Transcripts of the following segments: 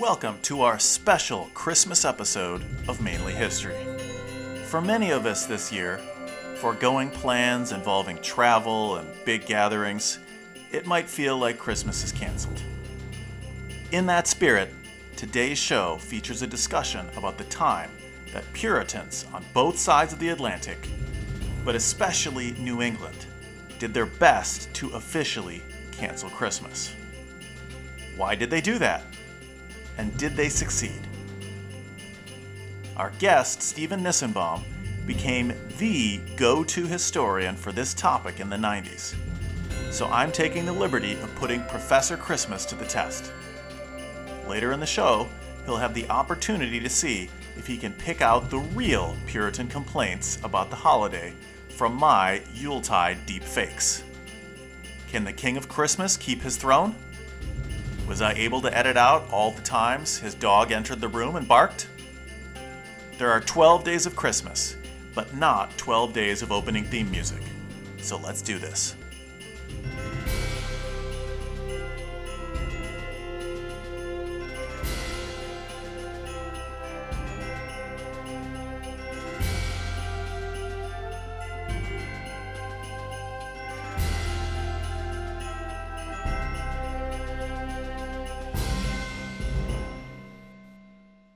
Welcome to our special Christmas episode of Mainly History. For many of us this year, foregoing plans involving travel and big gatherings, it might feel like Christmas is canceled. In that spirit, today's show features a discussion about the time that Puritans on both sides of the Atlantic, but especially New England, did their best to officially cancel Christmas. Why did they do that? And did they succeed? Our guest, Stephen Nissenbaum, became the go-to historian for this topic in the 90s. So I'm taking the liberty of putting Professor Christmas to the test. Later in the show, he'll have the opportunity to see if he can pick out the real Puritan complaints about the holiday from my Yuletide deep fakes. Can the King of Christmas keep his throne? Was I able to edit out all the times his dog entered the room and barked? There are 12 days of Christmas, but not 12 days of opening theme music. So let's do this.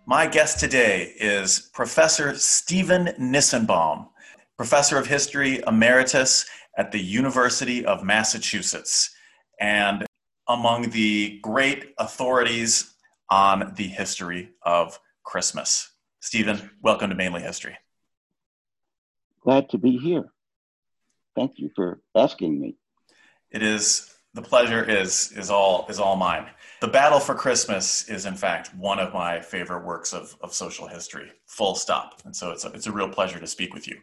My guest today is Professor Stephen Nissenbaum, Professor of History Emeritus at the University of Massachusetts, and among the great authorities on the history of Christmas. Stephen, welcome to Mainly History. Glad to be here. Thank you for asking me. It is, the pleasure is all mine. The Battle for Christmas is, in fact, one of my favorite works of social history, full stop. And so it's a real pleasure to speak with you.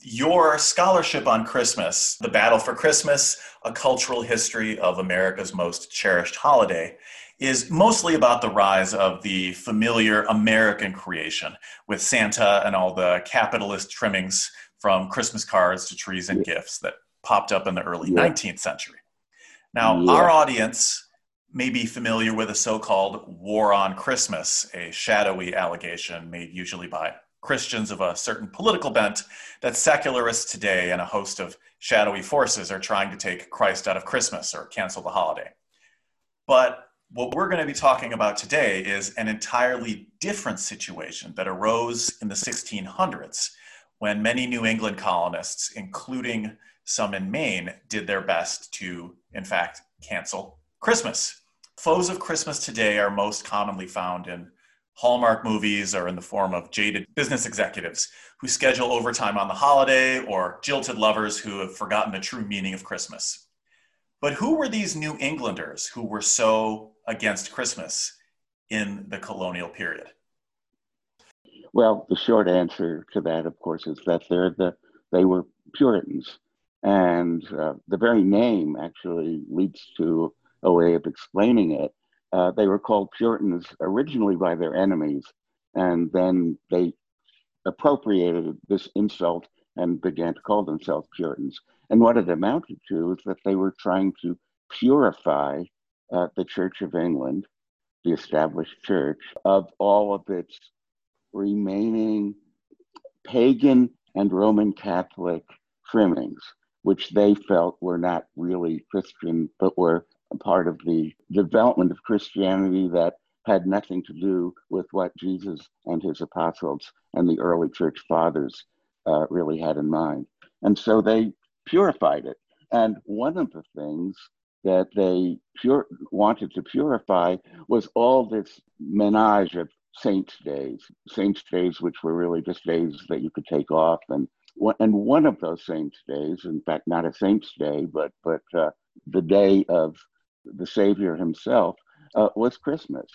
Your scholarship on Christmas, The Battle for Christmas, A Cultural History of America's Most Cherished Holiday, is mostly about the rise of the familiar American creation with Santa and all the capitalist trimmings from Christmas cards to trees and gifts that popped up in the early 19th century. Now, our audience may be familiar with a so-called War on Christmas, a shadowy allegation made usually by Christians of a certain political bent that secularists today and a host of shadowy forces are trying to take Christ out of Christmas or cancel the holiday. But what we're going to be talking about today is an entirely different situation that arose in the 1600s when many New England colonists, including some in Maine, did their best to, in fact, cancel Christmas. Foes of Christmas today are most commonly found in Hallmark movies or in the form of jaded business executives who schedule overtime on the holiday or jilted lovers who have forgotten the true meaning of Christmas. But who were these New Englanders who were so against Christmas in the colonial period? Well, the short answer to that, of course, is that they were Puritans. And the very name actually leads to a way of explaining it. They were called Puritans originally by their enemies, and then they appropriated this insult and began to call themselves Puritans. And what it amounted to is that they were trying to purify the Church of England, the established church, of all of its remaining pagan and Roman Catholic trimmings, which they felt were not really Christian, but were part of the development of Christianity that had nothing to do with what Jesus and his apostles and the early church fathers really had in mind. And so they purified it. And one of the things that they wanted to purify was all this menage of saints' days which were really just days that you could take off. And one of those saints' days, in fact, not a saint's day, but the day of the Savior himself was Christmas.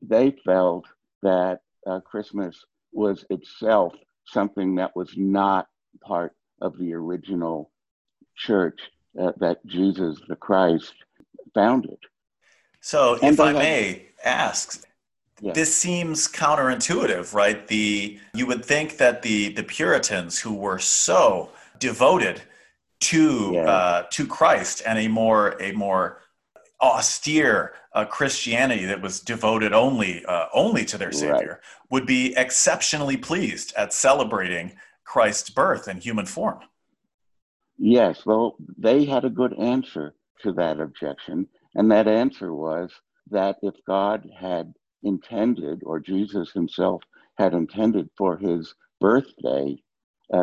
They felt that Christmas was itself something that was not part of the original church that Jesus the Christ founded. So if I may ask, this seems counterintuitive, right? You would think that the Puritans who were so devoted to Christ and a more austere Christianity that was devoted only to their Savior, right, would be exceptionally pleased at celebrating Christ's birth in human form. Yes, well, they had a good answer to that objection, and that answer was that if God had intended, or Jesus himself had intended, for his birthday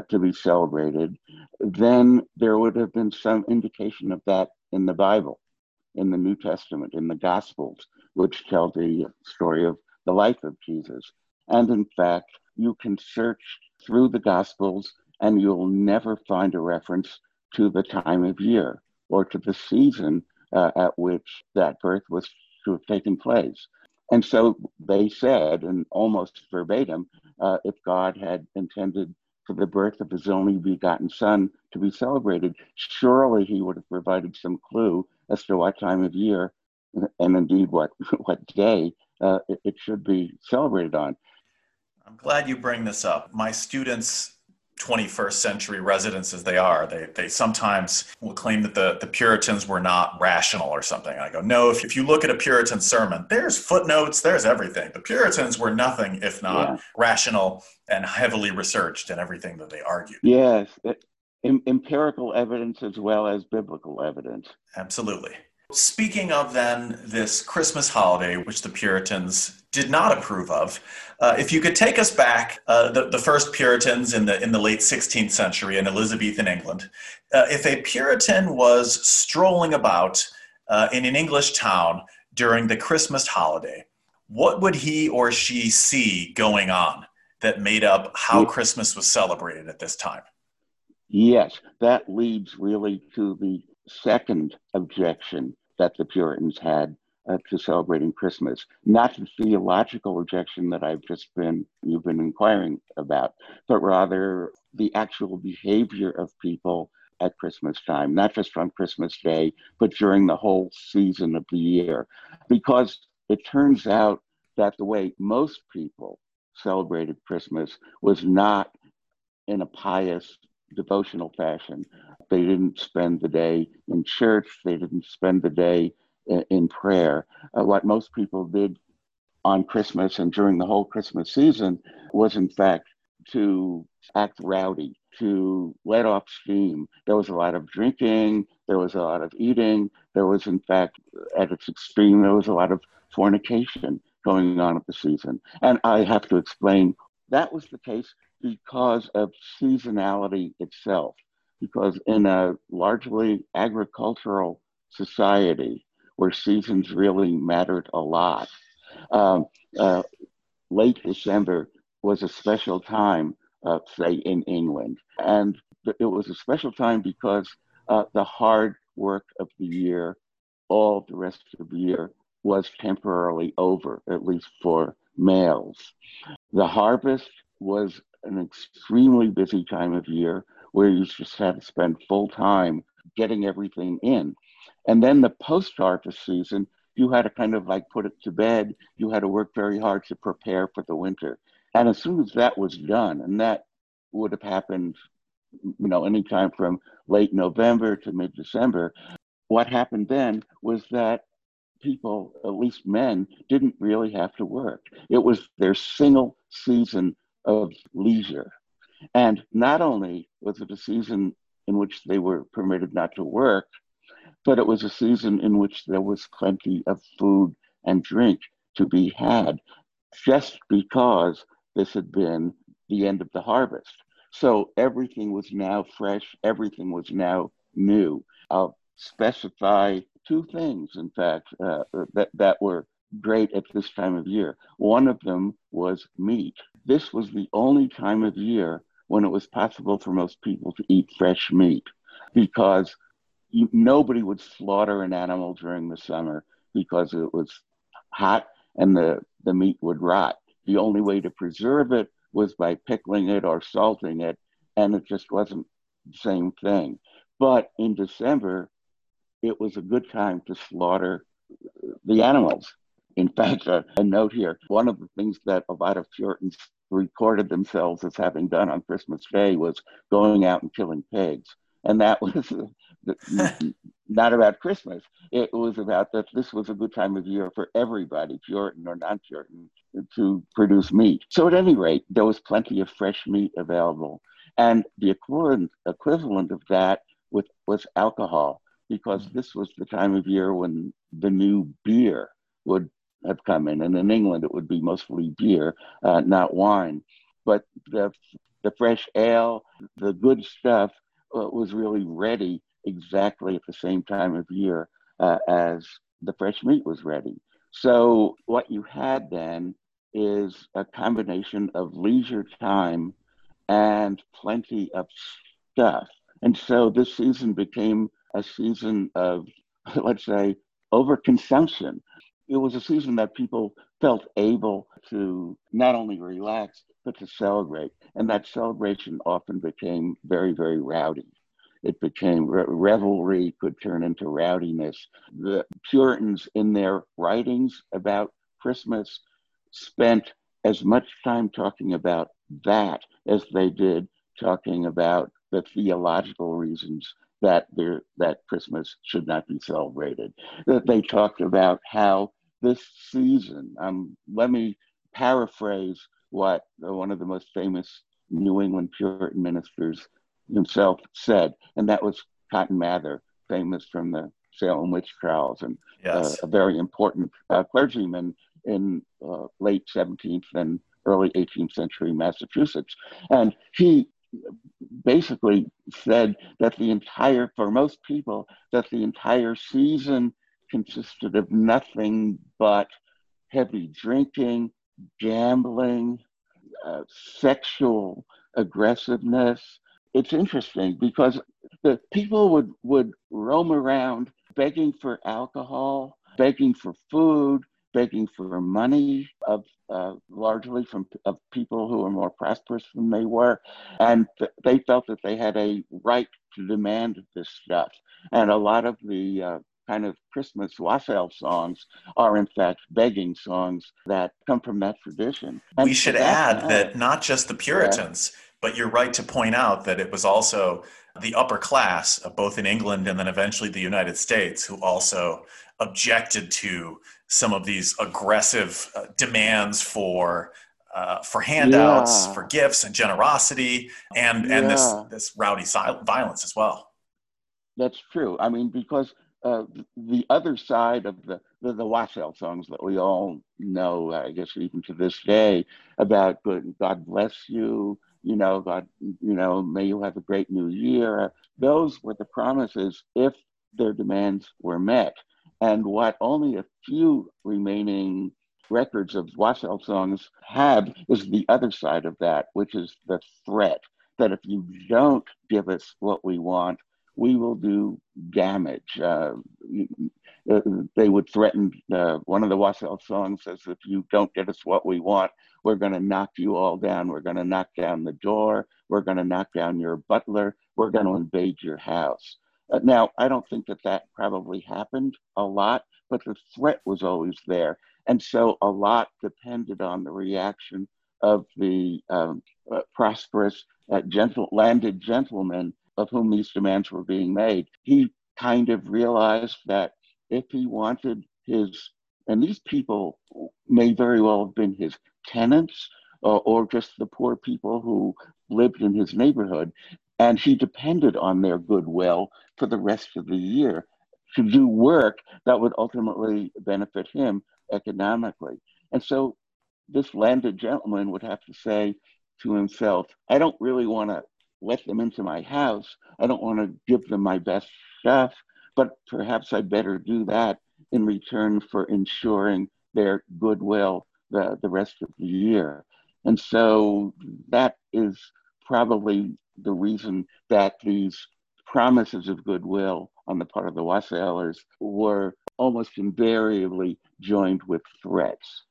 to be celebrated, then there would have been some indication of that in the Bible, in the New Testament, in the Gospels, which tell the story of the life of Jesus. And in fact, you can search through the Gospels and you'll never find a reference to the time of year or to the season at which that birth was to have taken place. And so they said, and almost verbatim, if God had intended for the birth of his only begotten son to be celebrated, surely he would have provided some clue as to what time of year, and indeed what day it should be celebrated on. I'm glad you bring this up. My students, 21st century residents as they are, they sometimes will claim that the Puritans were not rational or something. I go, no, if you look at a Puritan sermon, there's footnotes, there's everything. The Puritans were nothing if not rational and heavily researched in everything that they argued. Yes, empirical evidence as well as biblical evidence. Absolutely. Speaking of then this Christmas holiday, which the Puritans did not approve of, if you could take us back, the first Puritans in the late 16th century in Elizabethan England, if a Puritan was strolling about in an English town during the Christmas holiday, what would he or she see going on that made up how Christmas was celebrated at this time? Yes, that leads really to the second objection that the Puritans had to celebrating Christmas, not the theological objection that you've been inquiring about, but rather the actual behavior of people at Christmas time, not just on Christmas Day, but during the whole season of the year. Because it turns out that the way most people celebrated Christmas was not in a pious, devotional fashion. They didn't spend the day in church. They didn't spend the day in prayer. What most people did on Christmas and during the whole Christmas season was, in fact, to act rowdy, to let off steam. There was a lot of drinking. There was a lot of eating. There was, in fact, at its extreme, there was a lot of fornication going on at the season. And I have to explain that was the case because of seasonality itself. Because in a largely agricultural society where seasons really mattered a lot, late December was a special time, say in England. And it was a special time because the hard work of the year, all the rest of the year, was temporarily over, at least for males. The harvest was an extremely busy time of year where you just had to spend full time getting everything in. And then the post-harvest season, you had to kind of like put it to bed. You had to work very hard to prepare for the winter. And as soon as that was done, and that would have happened, anytime from late November to mid-December, what happened then was that people, at least men, didn't really have to work. It was their single season of leisure. And not only was it a season in which they were permitted not to work, but it was a season in which there was plenty of food and drink to be had, just because this had been the end of the harvest. So everything was now fresh, everything was now new. I'll specify two things, in fact, that were great at this time of year. One of them was meat. This was the only time of year when it was possible for most people to eat fresh meat, because nobody would slaughter an animal during the summer because it was hot and the meat would rot. The only way to preserve it was by pickling it or salting it, and it just wasn't the same thing. But in December, it was a good time to slaughter the animals. In fact, a note here, one of the things that a lot of Puritans recorded themselves as having done on Christmas Day was going out and killing pigs. And that was not about Christmas. It was about that this was a good time of year for everybody, Puritan or non-Puritan, to produce meat. So at any rate, there was plenty of fresh meat available. And the equivalent of that was alcohol, because this was the time of year when the new beer would have come in. And in England, it would be mostly beer, not wine. But the fresh ale, the good stuff, was really ready exactly at the same time of year as the fresh meat was ready. So what you had then is a combination of leisure time and plenty of stuff. And so this season became a season of, let's say, overconsumption. It was a season that people felt able to not only relax, but to celebrate. And that celebration often became very, very rowdy. It became revelry could turn into rowdiness. The Puritans in their writings about Christmas spent as much time talking about that as they did talking about the theological reasons that Christmas should not be celebrated. That they talked about how this season, let me paraphrase what one of the most famous New England Puritan ministers himself said, and that was Cotton Mather, famous from the Salem Witch Trials, and a very important clergyman in late 17th and early 18th century Massachusetts. And he basically said that for most people, that the entire season consisted of nothing but heavy drinking, gambling, sexual aggressiveness. It's interesting because the people would roam around begging for alcohol, begging for food, begging for money, largely from people who were more prosperous than they were. And they felt that they had a right to demand this stuff. And a lot of the kind of Christmas wassail songs are in fact begging songs that come from that tradition. And we should add that not just the Puritans, but you're right to point out that it was also the upper class, both in England and then eventually the United States, who also objected to some of these aggressive demands for handouts, for gifts and generosity, and this rowdy violence as well. That's true. I mean, because the other side of the wassail songs that we all know, I guess even to this day, about God bless you, God, may you have a great new year. Those were the promises if their demands were met. And what only a few remaining records of wassail songs have is the other side of that, which is the threat that if you don't give us what we want, we will do damage. They would threaten, one of the wassail songs says, if you don't get us what we want, we're going to knock you all down. We're going to knock down the door. We're going to knock down your butler. We're going to invade your house. Now, I don't think that probably happened a lot, but the threat was always there. And so a lot depended on the reaction of the prosperous, landed gentleman of whom these demands were being made. He kind of realized that if he wanted and these people may very well have been his tenants or just the poor people who lived in his neighborhood, and he depended on their goodwill for the rest of the year to do work that would ultimately benefit him economically. And so this landed gentleman would have to say to himself, I don't really want to let them into my house. I don't want to give them my best stuff, but perhaps I'd better do that in return for ensuring their goodwill the rest of the year. And so that is probably the reason that these promises of goodwill on the part of the wassailers were almost invariably joined with threats.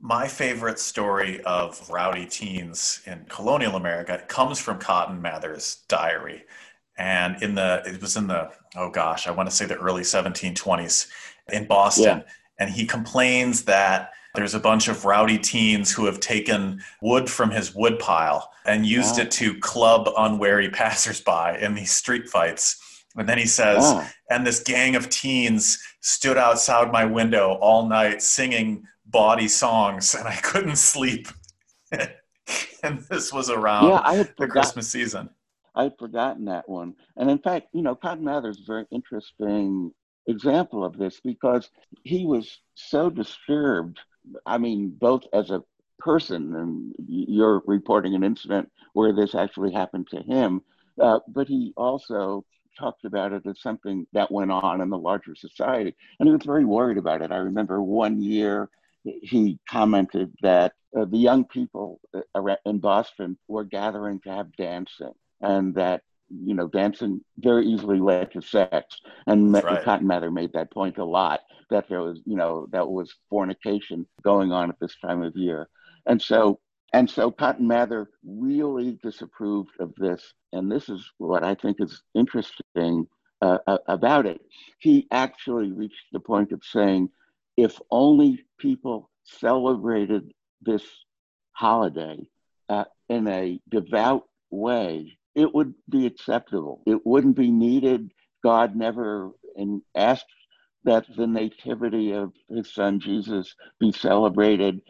My favorite story of rowdy teens in colonial America comes from Cotton Mather's diary. And it was in the early 1720s in Boston. Yeah. And he complains that there's a bunch of rowdy teens who have taken wood from his woodpile and used it to club unwary passersby in these street fights. And then he says, and this gang of teens stood outside my window all night singing bawdy songs, and I couldn't sleep. And this was around the Christmas season. I had forgotten that one. And in fact, you know, Cotton Mather is a very interesting example of this because he was so disturbed. I mean, both as a person, and you're reporting an incident where this actually happened to him, but he also talked about it as something that went on in the larger society. And he was very worried about it. I remember one year he commented that the young people in Boston were gathering to have dancing, and that, you know, dancing very easily led to sex. And Cotton Mather made that point a lot, that there was, you know, that was fornication going on at this time of year. And so Cotton Mather really disapproved of this. And this is what I think is interesting about it. He actually reached the point of saying, if only people celebrated this holiday in a devout way, it would be acceptable. It wouldn't be needed. God never asked that the nativity of his son Jesus be celebrated.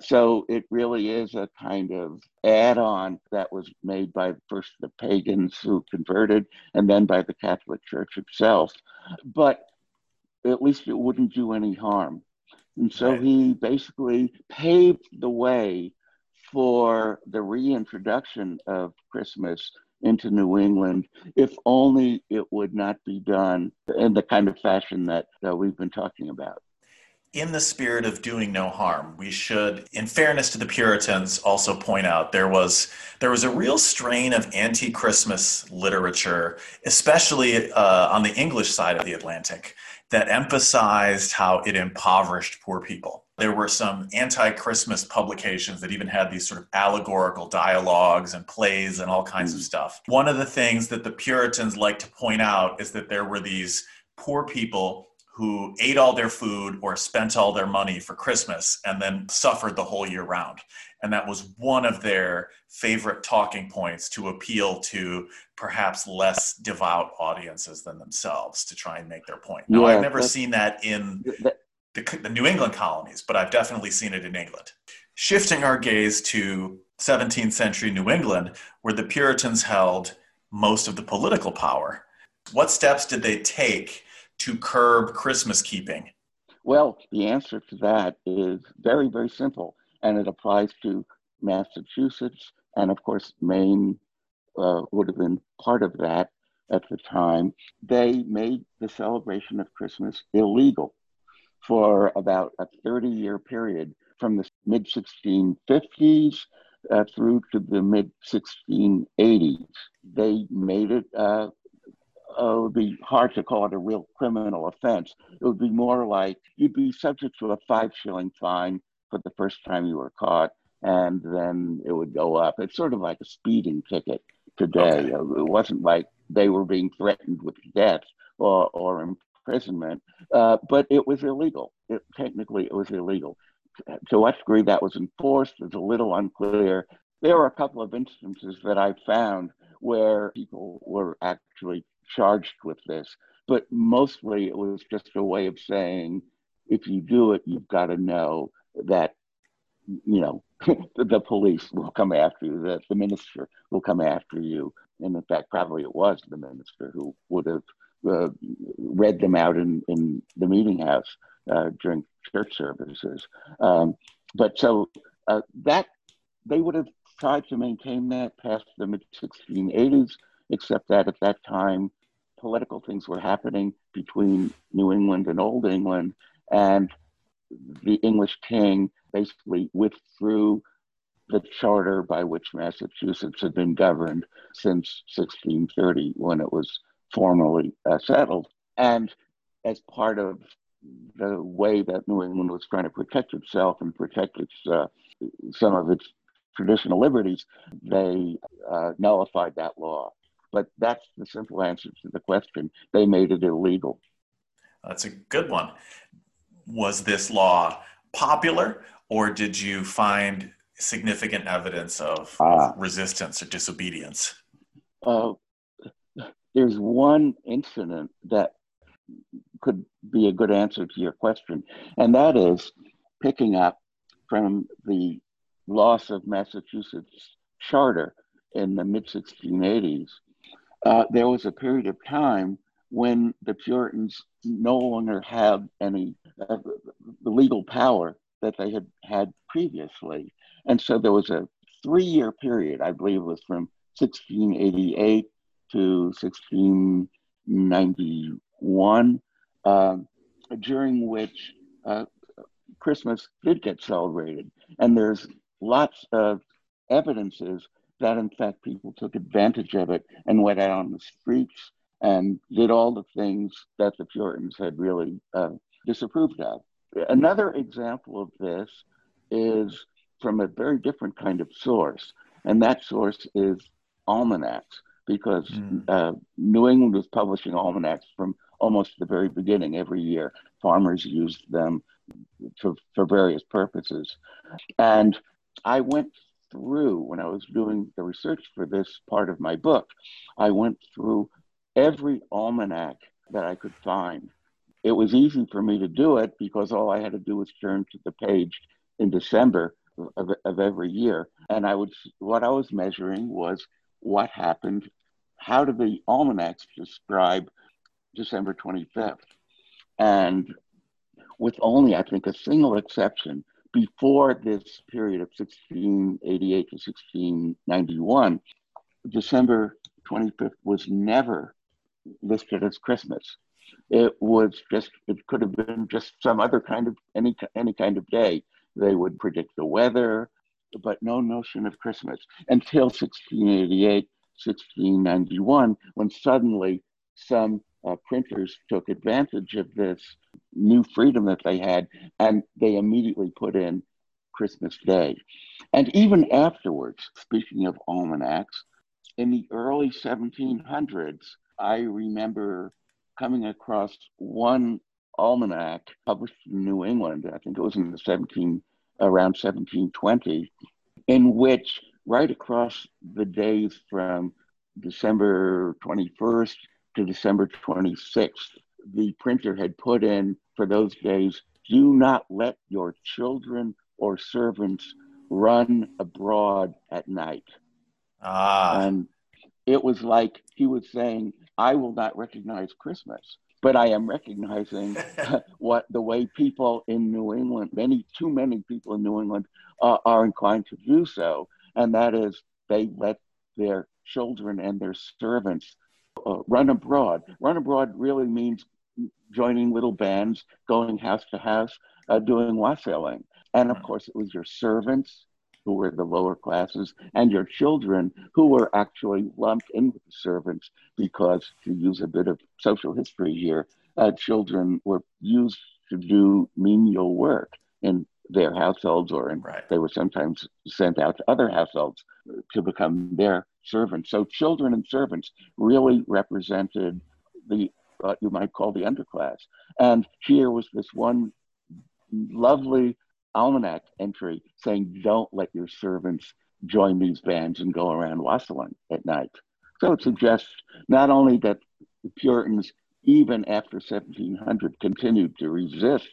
So it really is a kind of add-on that was made by first the pagans who converted and then by the Catholic Church itself. But at least it wouldn't do any harm. And so he basically paved the way for the reintroduction of Christmas into New England, if only it would not be done in the kind of fashion that we've been talking about. In the spirit of doing no harm, we should, in fairness to the Puritans, also point out there was a real strain of anti-Christmas literature, especially on the English side of the Atlantic, that emphasized how it impoverished poor people. There were some anti-Christmas publications that even had these sort of allegorical dialogues and plays and all kinds of stuff. One of the things that the Puritans like to point out is that there were these poor people who ate all their food or spent all their money for Christmas and then suffered the whole year round. And that was one of their favorite talking points to appeal to perhaps less devout audiences than themselves to try and make their point. Now, I've never seen that in the New England colonies, but I've definitely seen it in England. Shifting our gaze to 17th century New England, where the Puritans held most of the political power, what steps did they take to curb Christmas keeping? Well, the answer to that is very, very simple. And it applies to Massachusetts. And of course, Maine would have been part of that at the time. They made the celebration of Christmas illegal for about a 30-year period from the mid-1650s through to the mid-1680s. They made it it would be hard to call it a real criminal offense. It would be more like you'd be subject to a 5-shilling fine for the first time you were caught, and then it would go up. It's sort of like a speeding ticket today. Okay. It wasn't like they were being threatened with death or imprisonment, but it was illegal. Technically, it was illegal. To what degree that was enforced is a little unclear. There were a couple of instances that I found where people were actually charged with this, but mostly it was just a way of saying, if you do it, you've got to know that, you know, the police will come after you, that the minister will come after you. And in fact, probably it was the minister who would have read them out in the meeting house during church services. But they would have tried to maintain that past the mid-1680s, except that at that time, political things were happening between New England and Old England, and the English king basically withdrew the charter by which Massachusetts had been governed since 1630 when it was formally settled. And as part of the way that New England was trying to protect itself and protect its some of its traditional liberties, they nullified that law. But that's the simple answer to the question. They made it illegal. That's a good one. Was this law popular, or did you find significant evidence of resistance or disobedience? there's one incident that could be a good answer to your question, and that is picking up from the loss of Massachusetts charter in the mid-1680s. There was a period of time when the Puritans no longer had any the legal power that they had had previously. And so there was a three-year period, I believe it was from 1688 to 1691, during which Christmas did get celebrated. And there's lots of evidences that, in fact, people took advantage of it and went out on the streets and did all the things that the Puritans had really disapproved of. Another example of this is from a very different kind of source, and that source is almanacs, because New England was publishing almanacs from almost the very beginning every year. Farmers used them for various purposes. And I went through, when I was doing the research for this part of my book, I went through every almanac that I could find. It was easy for me to do it because all I had to do was turn to the page in December of every year. And what I was measuring was what happened, how do the almanacs describe December 25th? And with only, I think, a single exception, before this period of 1688 to 1691, December 25th was never listed as Christmas. It could have been just some other kind of, any kind of day. They would predict the weather, but no notion of Christmas until 1688, 1691, when suddenly some printers took advantage of this new freedom that they had, and they immediately put in Christmas Day. And even afterwards, speaking of almanacs, in the early 1700s, I remember coming across one almanac published in New England, I think it was in the around 1720, in which right across the days from December 21st to December 26th, the printer had put in for those days, do not let your children or servants run abroad at night. And it was like he was saying, I will not recognize Christmas, but I am recognizing the way people in New England, too many people in New England are inclined to do so. And that is, they let their children and their servants run abroad. Run abroad really means joining little bands, going house to house, doing wassailing. And of course, it was your servants who were the lower classes and your children who were actually lumped in with the servants because, to use a bit of social history here, children were used to do menial work in their households, or they were sometimes sent out to other households to become their servants. So children and servants really represented the, what you might call the underclass. And here was this one lovely almanac entry saying, don't let your servants join these bands and go around wassailing at night. So it suggests not only that the Puritans, even after 1700, continued to resist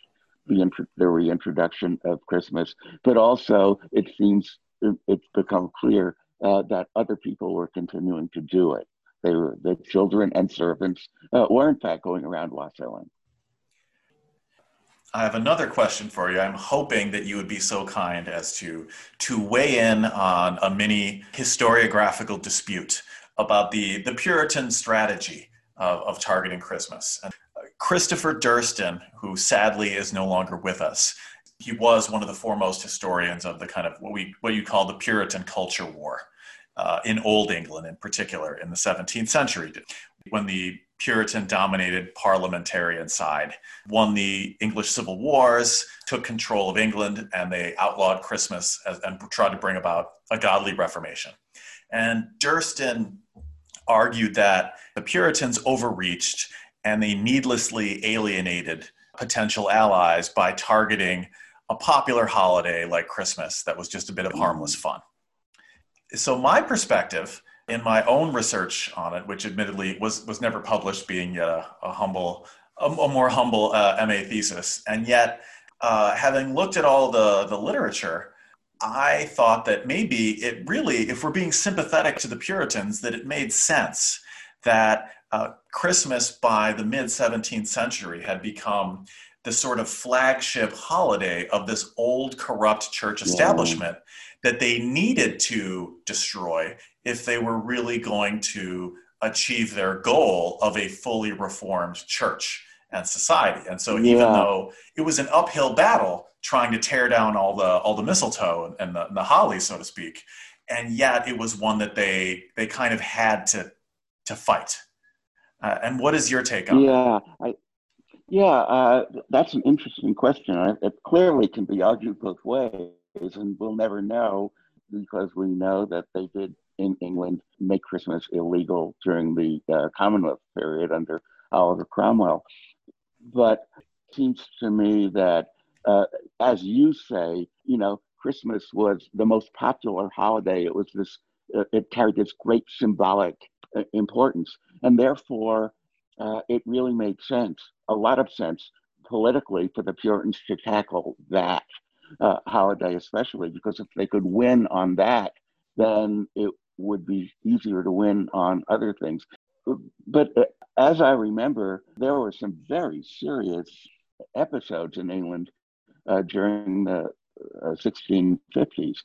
the reintroduction of Christmas, but also it seems it's become clear that other people were continuing to do it. The children and servants were in fact going around wassailing. I have another question for you. I'm hoping that you would be so kind as to weigh in on a mini historiographical dispute about the Puritan strategy of targeting Christmas. And Christopher Durston, who sadly is no longer with us, he was one of the foremost historians of the kind of what you call the Puritan culture war in Old England in particular in the 17th century, when the Puritan-dominated parliamentarian side won the English Civil Wars, took control of England, and they outlawed Christmas and tried to bring about a godly reformation. And Durston argued that the Puritans overreached and they needlessly alienated potential allies by targeting a popular holiday like Christmas that was just a bit of harmless fun. So my perspective In my own research on it, which admittedly was never published, being yet a more humble MA thesis, and yet having looked at all the literature, I thought that maybe it really, if we're being sympathetic to the Puritans, that it made sense that Christmas by the mid-17th century had become the sort of flagship holiday of this old corrupt church establishment that they needed to destroy if they were really going to achieve their goal of a fully reformed church and society. And so even though it was an uphill battle trying to tear down all the mistletoe and the holly, so to speak, and yet it was one that they kind of had to fight. And what is your take on that? That's an interesting question. It clearly can be argued both ways, and we'll never know, because we know that they did in England make Christmas illegal during the Commonwealth period under Oliver Cromwell. But it seems to me that, as you say, you know, Christmas was the most popular holiday. It was this, it carried this great symbolic importance, and therefore it really made sense, a lot of sense politically, for the Puritans to tackle that holiday, especially because if they could win on that, then it would be easier to win on other things. But as I remember, there were some very serious episodes in England during the 1650s.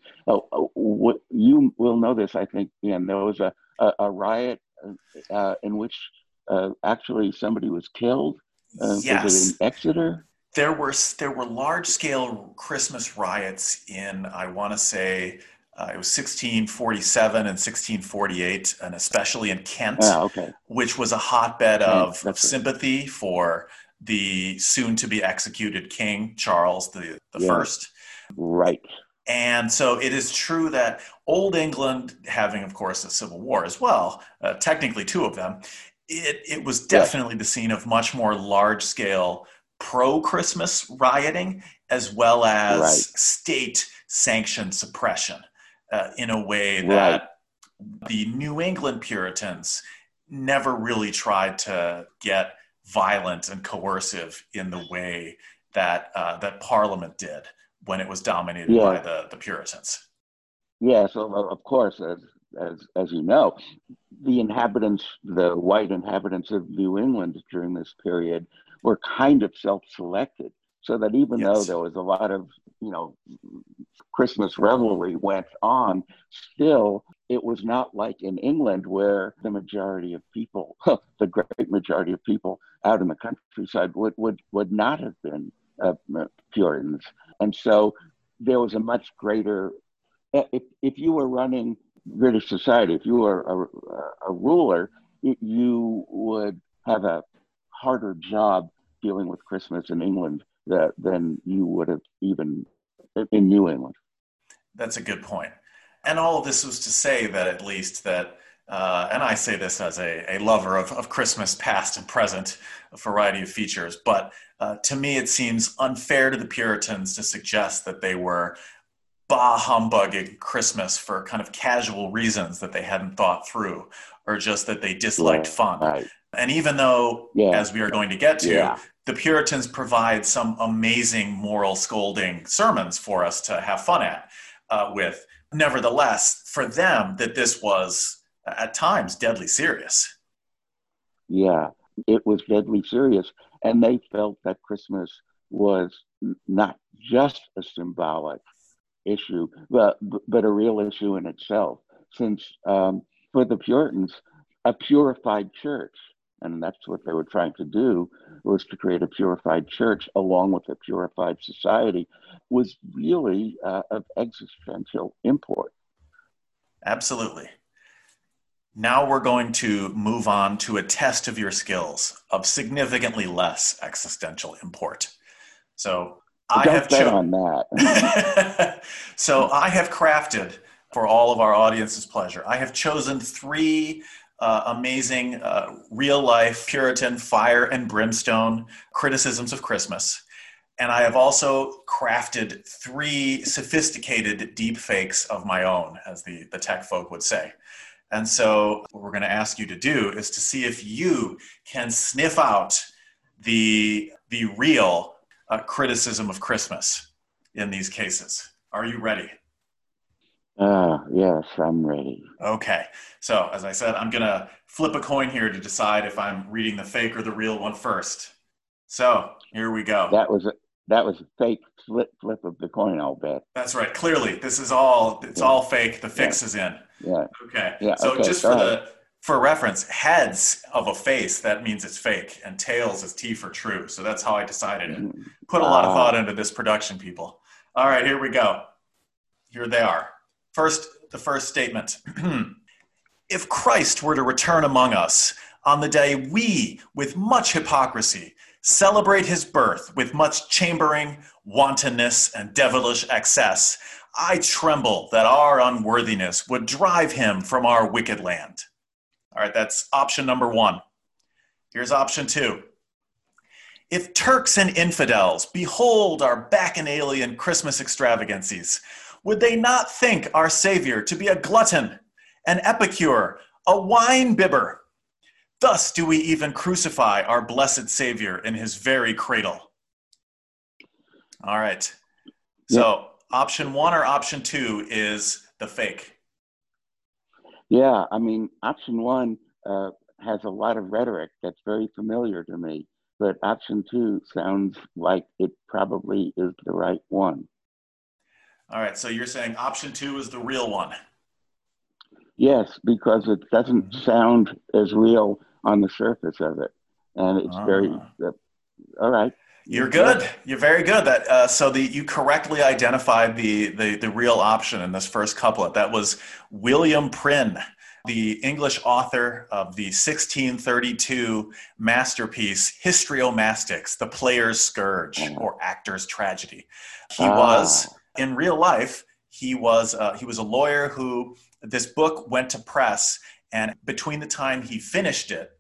You will know this, I think, Ian. There was a riot in which actually somebody was killed. Yes. Was it in Exeter? There were large-scale Christmas riots in, I want to say, it was 1647 and 1648, and especially in Kent, which was a hotbed of sympathy for the soon-to-be executed King Charles the First. Right. And so it is true that Old England, having, of course, a civil war as well, technically two of them, it was definitely the scene of much more large-scale pro-Christmas rioting, as well as state-sanctioned suppression, in a way that the New England Puritans never really tried to get violent and coercive in the way that that Parliament did when it was dominated by the Puritans. Yes, of course, as you know, the white inhabitants of New England during this period were kind of self-selected, so that even though there was a lot of, you know, Christmas revelry went on, still it was not like in England, where the majority of people, the great majority of people out in the countryside would not have been Puritans. And so there was a much greater, if you were running British society, if you were a ruler, you would have a harder job dealing with Christmas in England than you would have even in New England. That's a good point. And all of this was to say that, at least that, and I say this as a lover of Christmas past and present, a variety of features, but to me it seems unfair to the Puritans to suggest that they were bah humbugging Christmas for kind of casual reasons that they hadn't thought through, or just that they disliked fun. Right. And even though, as we are going to get to, the Puritans provide some amazing moral scolding sermons for us to have fun at with, nevertheless, for them, that this was at times deadly serious. Yeah, it was deadly serious. And they felt that Christmas was not just a symbolic issue, but a real issue in itself, since for the Puritans, a purified church, and that's what they were trying to do, was to create a purified church along with a purified society, was really of existential import. Absolutely. Now we're going to move on to a test of your skills of significantly less existential import. So I have chosen on that. So I have crafted, for all of our audience's pleasure, I have chosen three amazing real-life Puritan fire and brimstone criticisms of Christmas. And I have also crafted three sophisticated deep fakes of my own, as the tech folk would say. And so what we're going to ask you to do is to see if you can sniff out the real criticism of Christmas in these cases. Are you ready? Yes, I'm ready. Okay. So, as I said, I'm going to flip a coin here to decide if I'm reading the fake or the real one first. So, here we go. That was a fake flip of the coin, I'll bet. That's right. Clearly, this is all, it's all fake. The fix is in. Yeah. Okay. Yeah, so, okay, just for reference, heads of a face, that means it's fake, and tails is T for true. So, that's how I decided it. Put a lot of thought into this production, people. All right, here we go. Here they are. First, the first statement. If Christ were to return among us on the day we, with much hypocrisy, celebrate his birth with much chambering, wantonness, and devilish excess, I tremble that our unworthiness would drive him from our wicked land. All right, that's option number one. Here's option two. If Turks and infidels behold our bacchanalian Christmas extravagancies, would they not think our Savior to be a glutton, an epicure, a wine bibber? Thus do we even crucify our blessed Savior in his very cradle. All right. So option one or option two is the fake. Yeah, I mean, option one has a lot of rhetoric that's very familiar to me, but option two sounds like it probably is the right one. All right, so you're saying option two is the real one. Yes, because it doesn't sound as real on the surface of it. And it's very, all right. You're good. You're very good. That you correctly identified the real option in this first couplet. That was William Prynne, the English author of the 1632 masterpiece Histriomastix, The Player's Scourge, or Actor's Tragedy. He was... In real life, he was a lawyer who, this book went to press, and between the time he finished it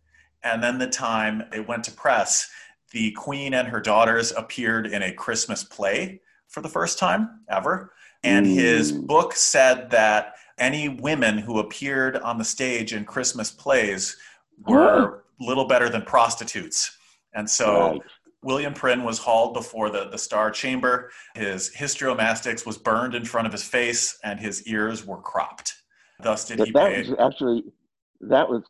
and then the time it went to press, the Queen and her daughters appeared in a Christmas play for the first time ever. And his book said that any women who appeared on the stage in Christmas plays were little better than prostitutes. And so... Right. William Prynne was hauled before the Star Chamber. His Histriomastix was burned in front of his face, and his ears were cropped. Thus did he pay. You could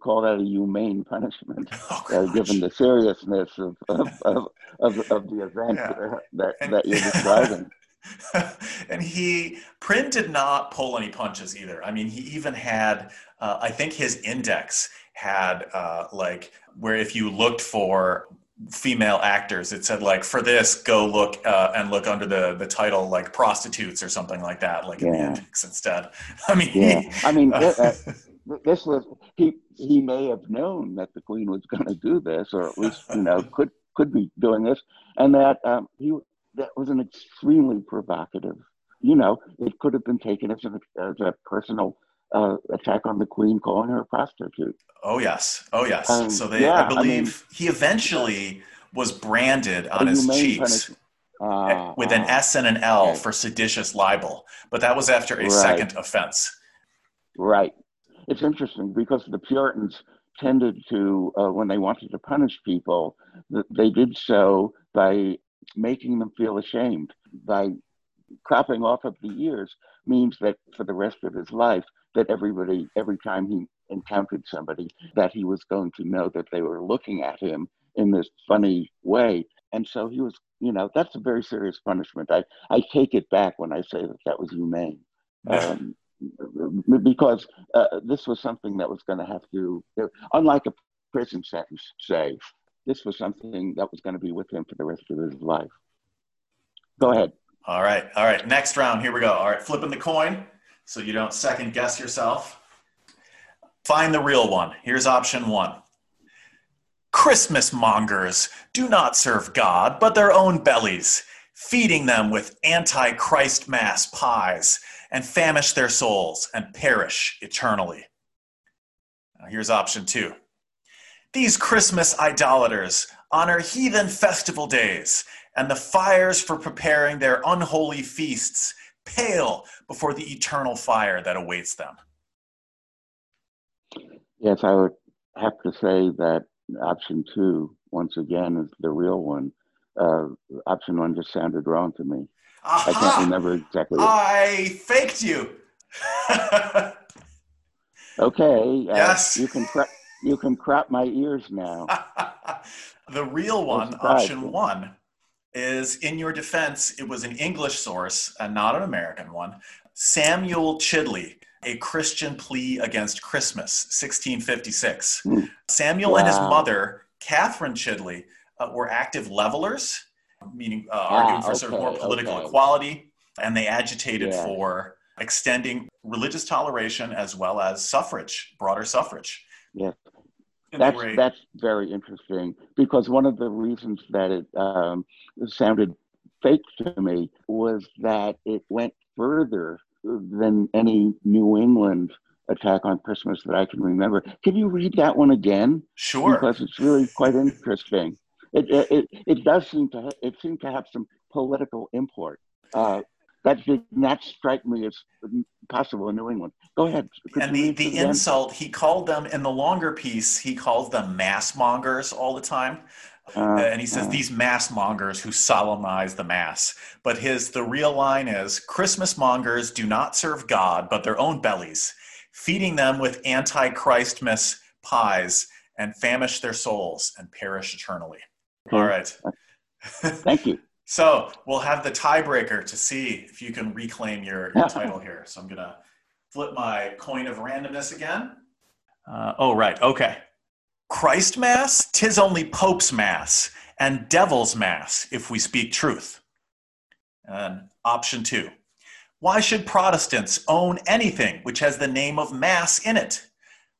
call that a humane punishment, given the seriousness of the event that you're describing. And Prynne did not pull any punches either. I mean, he even had, I think his index had where if you looked for female actors, it said for this, go look and look under the title prostitutes or something like that, in the index instead. I mean, this was he may have known that the Queen was going to do this, or at least could be doing this, and that that was an extremely provocative. It could have been taken as a personal attack on the Queen, calling her a prostitute. Oh yes. So they, he eventually was branded on his cheeks with an S and an L for seditious libel, but that was after a second offense. Right. It's interesting because the Puritans tended to, when they wanted to punish people, they did so by making them feel ashamed. By cropping off of the ears means that for the rest of his life, that everybody, every time he encountered somebody, that he was going to know that they were looking at him in this funny way. And so he was, that's a very serious punishment. I take it back when I say that was humane. Because this was something that was going to have to, unlike a prison sentence, say, this was something that was going to be with him for the rest of his life. Go ahead. All right. Next round. Here we go. All right. Flipping the coin. So you don't second guess yourself. Find the real one. Here's option one. Christmas mongers do not serve God, but their own bellies, feeding them with anti-Christ mass pies, and famish their souls and perish eternally. Now here's option two. These Christmas idolaters honor heathen festival days, and the fires for preparing their unholy feasts pale before the eternal fire that awaits them. Yes, I would have to say that option two, once again, is the real one. Option one just sounded wrong to me. Aha! I can't remember exactly. I faked you. Okay. Yes. You can crop my ears now. The real one, option one, is, in your defense, it was an English source and not an American one. Samuel Chidley, A Christian Plea Against Christmas, 1656. Samuel and his mother, Catherine Chidley, were active levelers, meaning arguing for sort of more political equality, and they agitated for extending religious toleration as well as suffrage, broader suffrage. Yes, that's very interesting, because one of the reasons that it sounded fake to me was that it went further than any New England attack on Christmas that I can remember. Can you read that one again? Sure. Because it's really quite interesting. It does seem to have some political import. That did not strike me as possible in New England. Go ahead. And the insult, he called them, in the longer piece, he calls them mass mongers all the time. And he says, these mass mongers who solemnize the mass. But the real line is, Christmas mongers do not serve God, but their own bellies, feeding them with anti-Christmas pies, and famish their souls and perish eternally. All right. Thank you. So we'll have the tiebreaker to see if you can reclaim your title here. So I'm going to flip my coin of randomness again. Right. Okay. Christ Mass, 'tis only Pope's Mass, and Devil's Mass, if we speak truth. And option two. Why should Protestants own anything which has the name of Mass in it?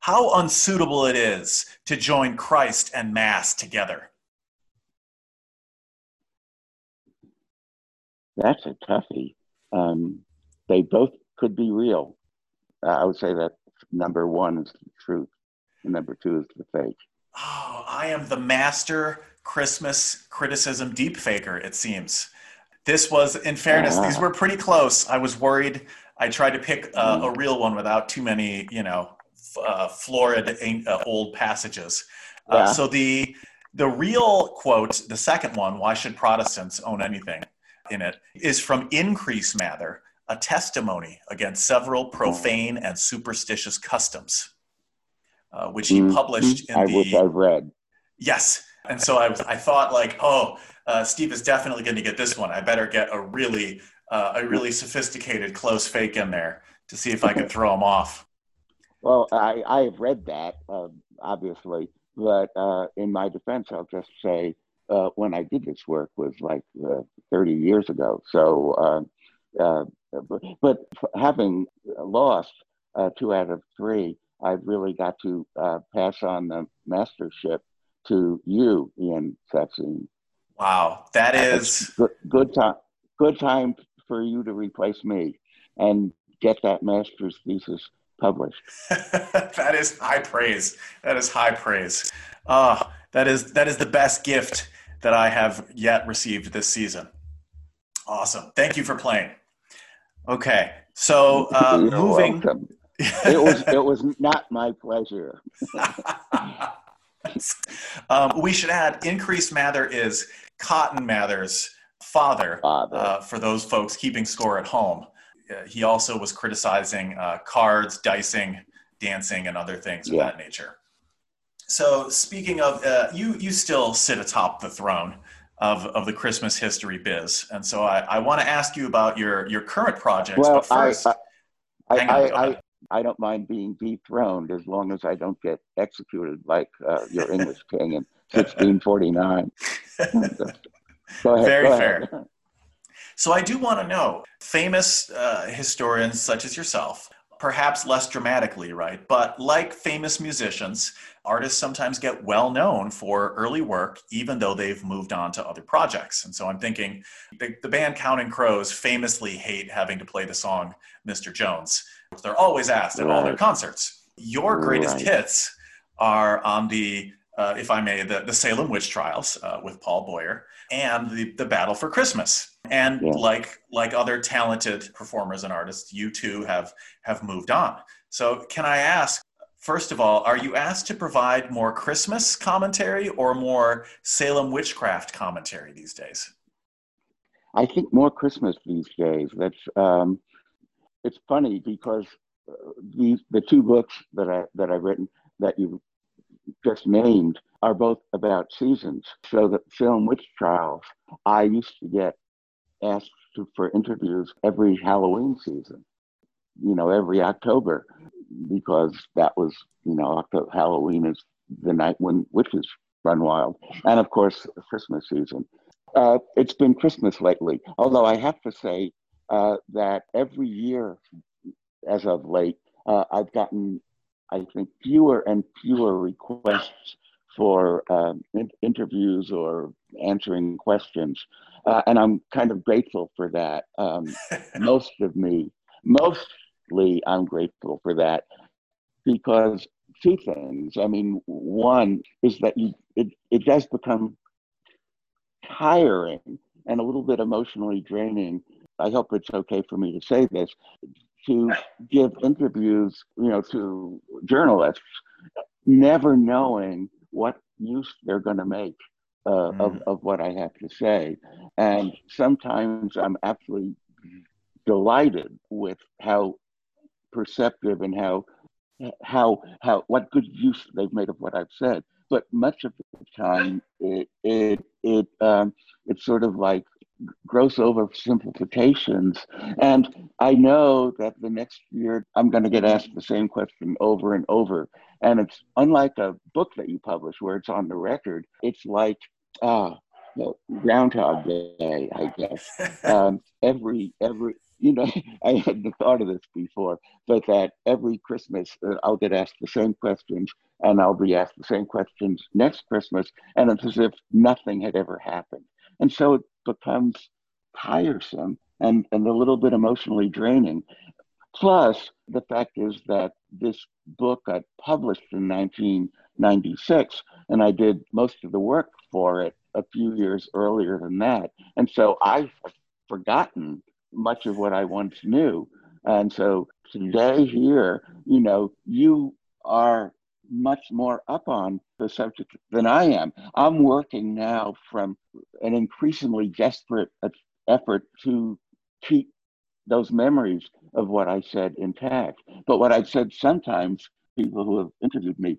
How unsuitable it is to join Christ and Mass together. That's a toughie. They both could be real. I would say that number one is the truth, and number two is the fake. Oh, I am the master Christmas criticism deep faker, it seems. This was, in fairness, these were pretty close. I was worried. I tried to pick a real one without too many, florid old passages. So the real quote, the second one, why should Protestants own anything in it, is from Increase Mather, a testimony against several profane and superstitious customs, which he published in which I've read. Yes. And so I thought Steve is definitely going to get this one. I better get a really sophisticated close fake in there to see if I can throw him off. Well, I have read that, obviously, but in my defense, I'll just say when I did this work was 30 years ago. So, but having lost 2 out of 3, I've really got to pass on the mastership to you, Ian Saxine. Wow, that is... Good time for you to replace me and get that master's thesis published. That is high praise. That is high praise. That is the best gift that I have yet received this season. Awesome. Thank you for playing. Okay. So moving. Welcome. It was not my pleasure. We should add, Increase Mather is Cotton Mather's father. For those folks keeping score at home. He also was criticizing cards, dicing, dancing, and other things of that nature. So speaking of, you still sit atop the throne of the Christmas history biz. And so I want to ask you about your current projects. Well, but first, I don't mind being dethroned as long as I don't get executed like your English king in 1649. Go ahead, very fair. So I do want to know, famous historians such as yourself, perhaps less dramatically, right? But like famous musicians, artists sometimes get well known for early work, even though they've moved on to other projects. And so I'm thinking the band Counting Crows famously hate having to play the song Mr. Jones, which they're always asked at all their concerts. Your greatest hits are on the, if I may, the Salem Witch Trials with Paul Boyer and the Battle for Christmas. And like other talented performers and artists, you too have moved on. So can I ask, First of all, are you asked to provide more Christmas commentary or more Salem witchcraft commentary these days? I think more Christmas these days. That's it's funny because the two books that I've written that you just named are both about seasons. So the Salem Witch Trials, I used to get asked for interviews every Halloween season, you know, every October, because that was, you know, Halloween is the night when witches run wild. And of course, Christmas season. It's been Christmas lately, although I have to say that every year as of late, I've gotten, I think, fewer and fewer requests for interviews or answering questions. And I'm kind of grateful for that. Mostly I'm grateful for that because two things. I mean, one is that it does become tiring and a little bit emotionally draining. I hope it's okay for me to say this, to give interviews, you know, to journalists, never knowing what use they're going to make of what I have to say. And sometimes I'm absolutely delighted with how perceptive and how what good use they've made of what I've said. But much of the time, it's sort of like gross oversimplifications. And I know that the next year I'm going to get asked the same question over and over. And it's unlike a book that you publish where it's on the record. It's like Groundhog Day, I guess. Every you know, I hadn't thought of this before, but that every Christmas I'll get asked the same questions, and I'll be asked the same questions next Christmas, and it's as if nothing had ever happened. And so it becomes tiresome and a little bit emotionally draining. Plus, the fact is that this book got published in 1996, and I did most of the work for it a few years earlier than that. And so I've forgotten much of what I once knew. And so today here, you know, you are much more up on the subject than I am. I'm working now from an increasingly desperate effort to keep those memories of what I said intact. But what I've said sometimes, people who have interviewed me,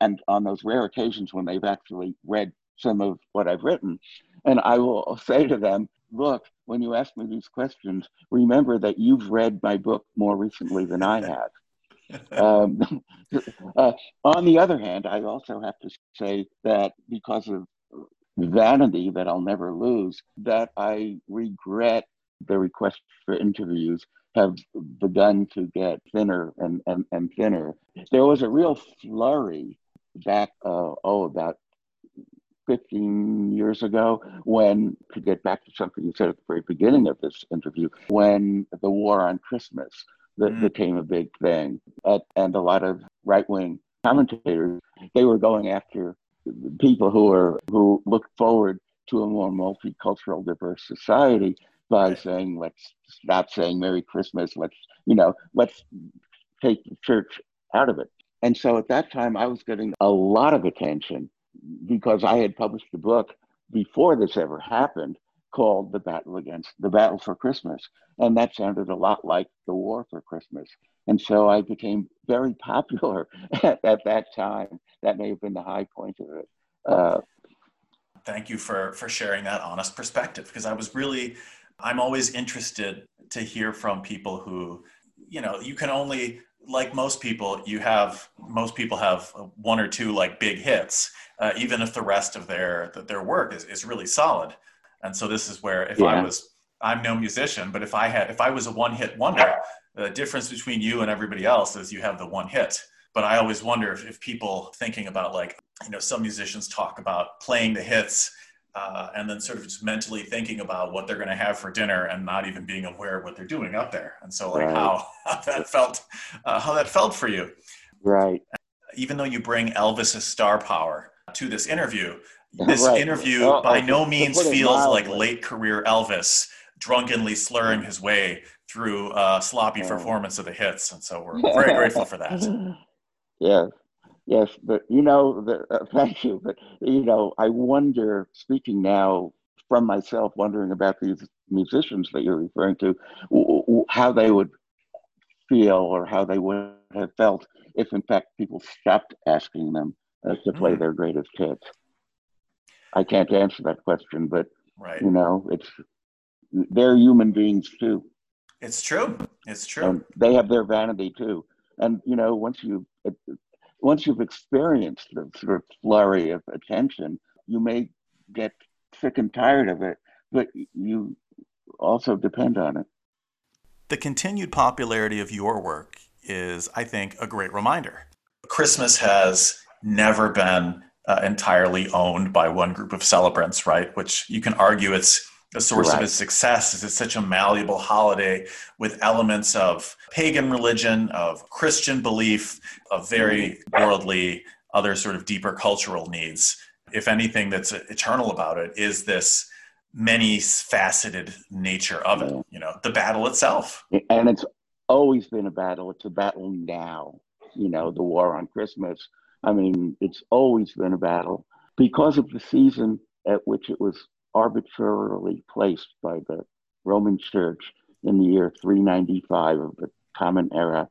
and on those rare occasions when they've actually read some of what I've written, and I will say to them, look, when you ask me these questions, remember that you've read my book more recently than I have. On the other hand, I also have to say that because of vanity that I'll never lose, that I regret the requests for interviews have begun to get thinner and thinner. There was a real flurry back, about 15 years ago when, to get back to something you said at the very beginning of this interview, when the war on Christmas became a big thing. And a lot of right-wing commentators, they were going after people who looked forward to a more multicultural, diverse society by saying, let's stop saying Merry Christmas, let's take the church out of it. And so at that time, I was getting a lot of attention because I had published a book before this ever happened called The Battle for Christmas. And that sounded a lot like the War for Christmas. And so I became very popular at that time. That may have been the high point of it. Thank you for sharing that honest perspective, because I'm always interested to hear from people who, you know, you can only, like most people, have one or two like big hits, even if the rest of their work is really solid. And so this is where I'm no musician, but if I was a one-hit wonder, the difference between you and everybody else is you have the one hit. But I always wonder if people thinking about, like, you know, some musicians talk about playing the hits and then sort of just mentally thinking about what they're going to have for dinner and not even being aware of what they're doing up there. And so, like, how that felt for you. Right. Even though you bring Elvis's star power to this interview, by no means feels like late career Elvis drunkenly slurring his way through a sloppy performance of the hits. And so we're very grateful for that. Yes, yes, but you know, thank you. But you know, I wonder, speaking now from myself, wondering about these musicians that you're referring to, how they would feel or how they would have felt if, in fact, people stopped asking them to play their greatest hits. I can't answer that question, but you know, they're human beings too. It's true. It's true. And they have their vanity too. And you know, once you've experienced the sort of flurry of attention, you may get sick and tired of it, but you also depend on it. The continued popularity of your work is, I think, a great reminder. Christmas has never been entirely owned by one group of celebrants, right? Which you can argue it's the source of its success, is it's such a malleable holiday with elements of pagan religion, of Christian belief, of very worldly, other sort of deeper cultural needs. If anything that's eternal about it is this many-faceted nature of it, you know, the battle itself. And it's always been a battle. It's a battle now, you know, the war on Christmas. I mean, it's always been a battle because of the season at which it was arbitrarily placed by the Roman Church in the year 395 of the Common Era,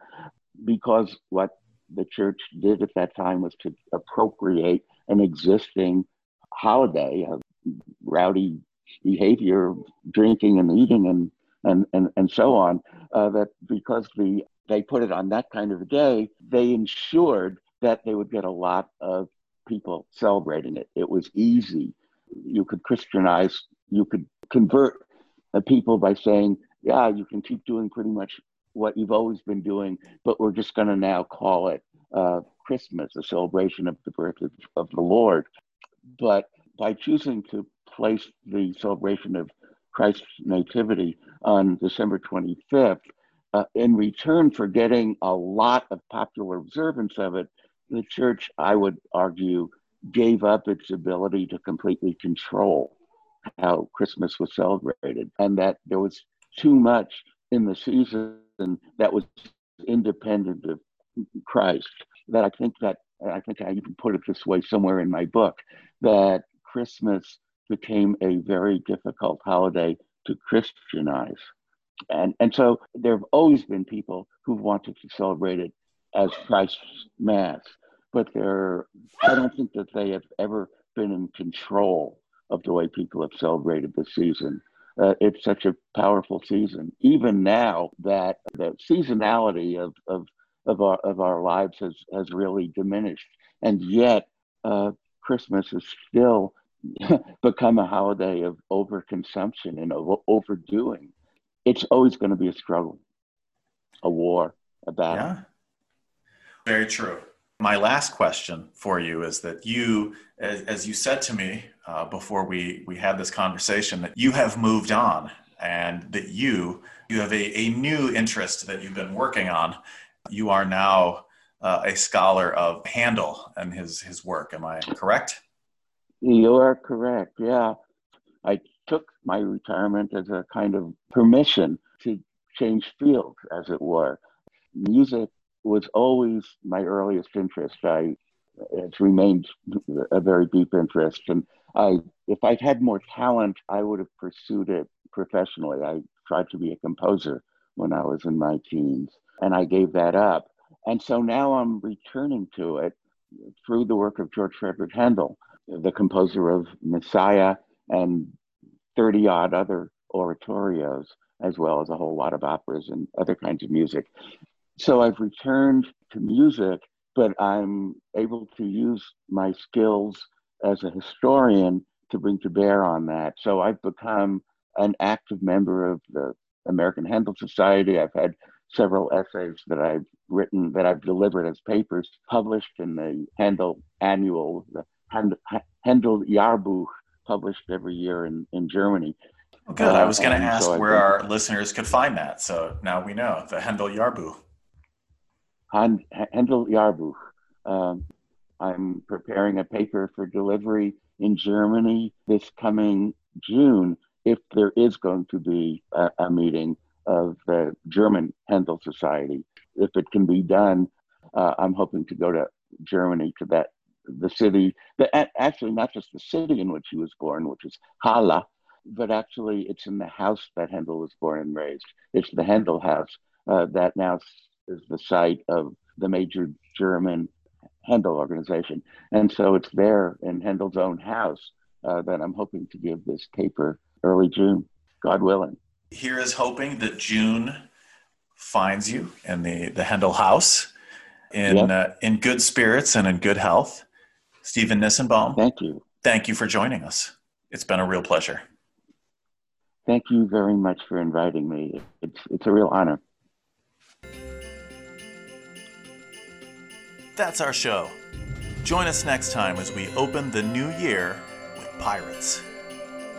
because what the Church did at that time was to appropriate an existing holiday of rowdy behavior, drinking and eating and so on, that because they put it on that kind of a day, they ensured that they would get a lot of people celebrating it. It was easy. You could Christianize, you could convert the people by saying, yeah, you can keep doing pretty much what you've always been doing, but we're just going to now call it Christmas, a celebration of the birth of the Lord. But by choosing to place the celebration of Christ's nativity on December 25th, in return for getting a lot of popular observance of it, the Church, I would argue, gave up its ability to completely control how Christmas was celebrated, and that there was too much in the season that was independent of Christ. That I think that, I think I even put it this way somewhere in my book, that Christmas became a very difficult holiday to Christianize. And so there have always been people who've wanted to celebrate it as Christ's Mass, but I don't think that they have ever been in control of the way people have celebrated the season. It's such a powerful season. Even now that the seasonality of our lives has really diminished, and yet Christmas has still become a holiday of overconsumption and of overdoing. It's always going to be a struggle, a war, a battle. Yeah. Very true. My last question for you is that you, as you said to me before we had this conversation, that you have moved on and that you have a new interest that you've been working on. You are now a scholar of Handel and his work. Am I correct? You are correct, yeah. I took my retirement as a kind of permission to change fields, as it were. Music was always my earliest interest. It's remained a very deep interest. And if I'd had more talent, I would have pursued it professionally. I tried to be a composer when I was in my teens, and I gave that up. And so now I'm returning to it through the work of George Frideric Handel, the composer of Messiah and 30-odd other oratorios, as well as a whole lot of operas and other kinds of music. So I've returned to music, but I'm able to use my skills as a historian to bring to bear on that. So I've become an active member of the American Handel Society. I've had several essays that I've written, that I've delivered as papers, published in the Handel Annual, the Handel Jahrbuch, published every year in Germany. Good. I was going to ask where our listeners could find that. So now we know, the Handel Jahrbuch. Handel Jahrbuch. I'm preparing a paper for delivery in Germany this coming June, if there is going to be a meeting of the German Handel Society, if it can be done. I'm hoping to go to Germany, to that, the city, actually not just the city in which he was born, which is Halle, but actually it's in the house that Handel was born and raised. It's the Handel House that now is the site of the major German Handel organization. And so it's there in Handel's own house that I'm hoping to give this paper early June, God willing. Here is hoping that June finds you in the Handel House in good spirits and in good health. Stephen Nissenbaum, thank you. Thank you for joining us. It's been a real pleasure. Thank you very much for inviting me. It's a real honor. That's our show. Join us next time as we open the new year with pirates.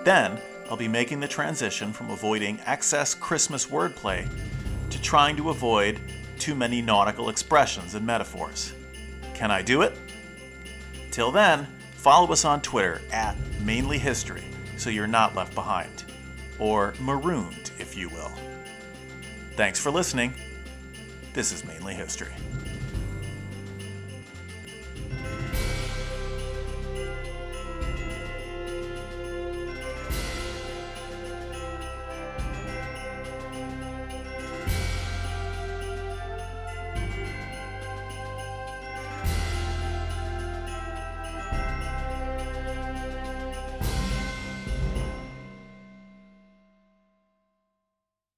Then I'll be making the transition from avoiding excess Christmas wordplay to trying to avoid too many nautical expressions and metaphors. Can I do it? Till then, follow us on Twitter at Mainly History so you're not left behind, or marooned, if you will. Thanks for listening. This is Mainly History.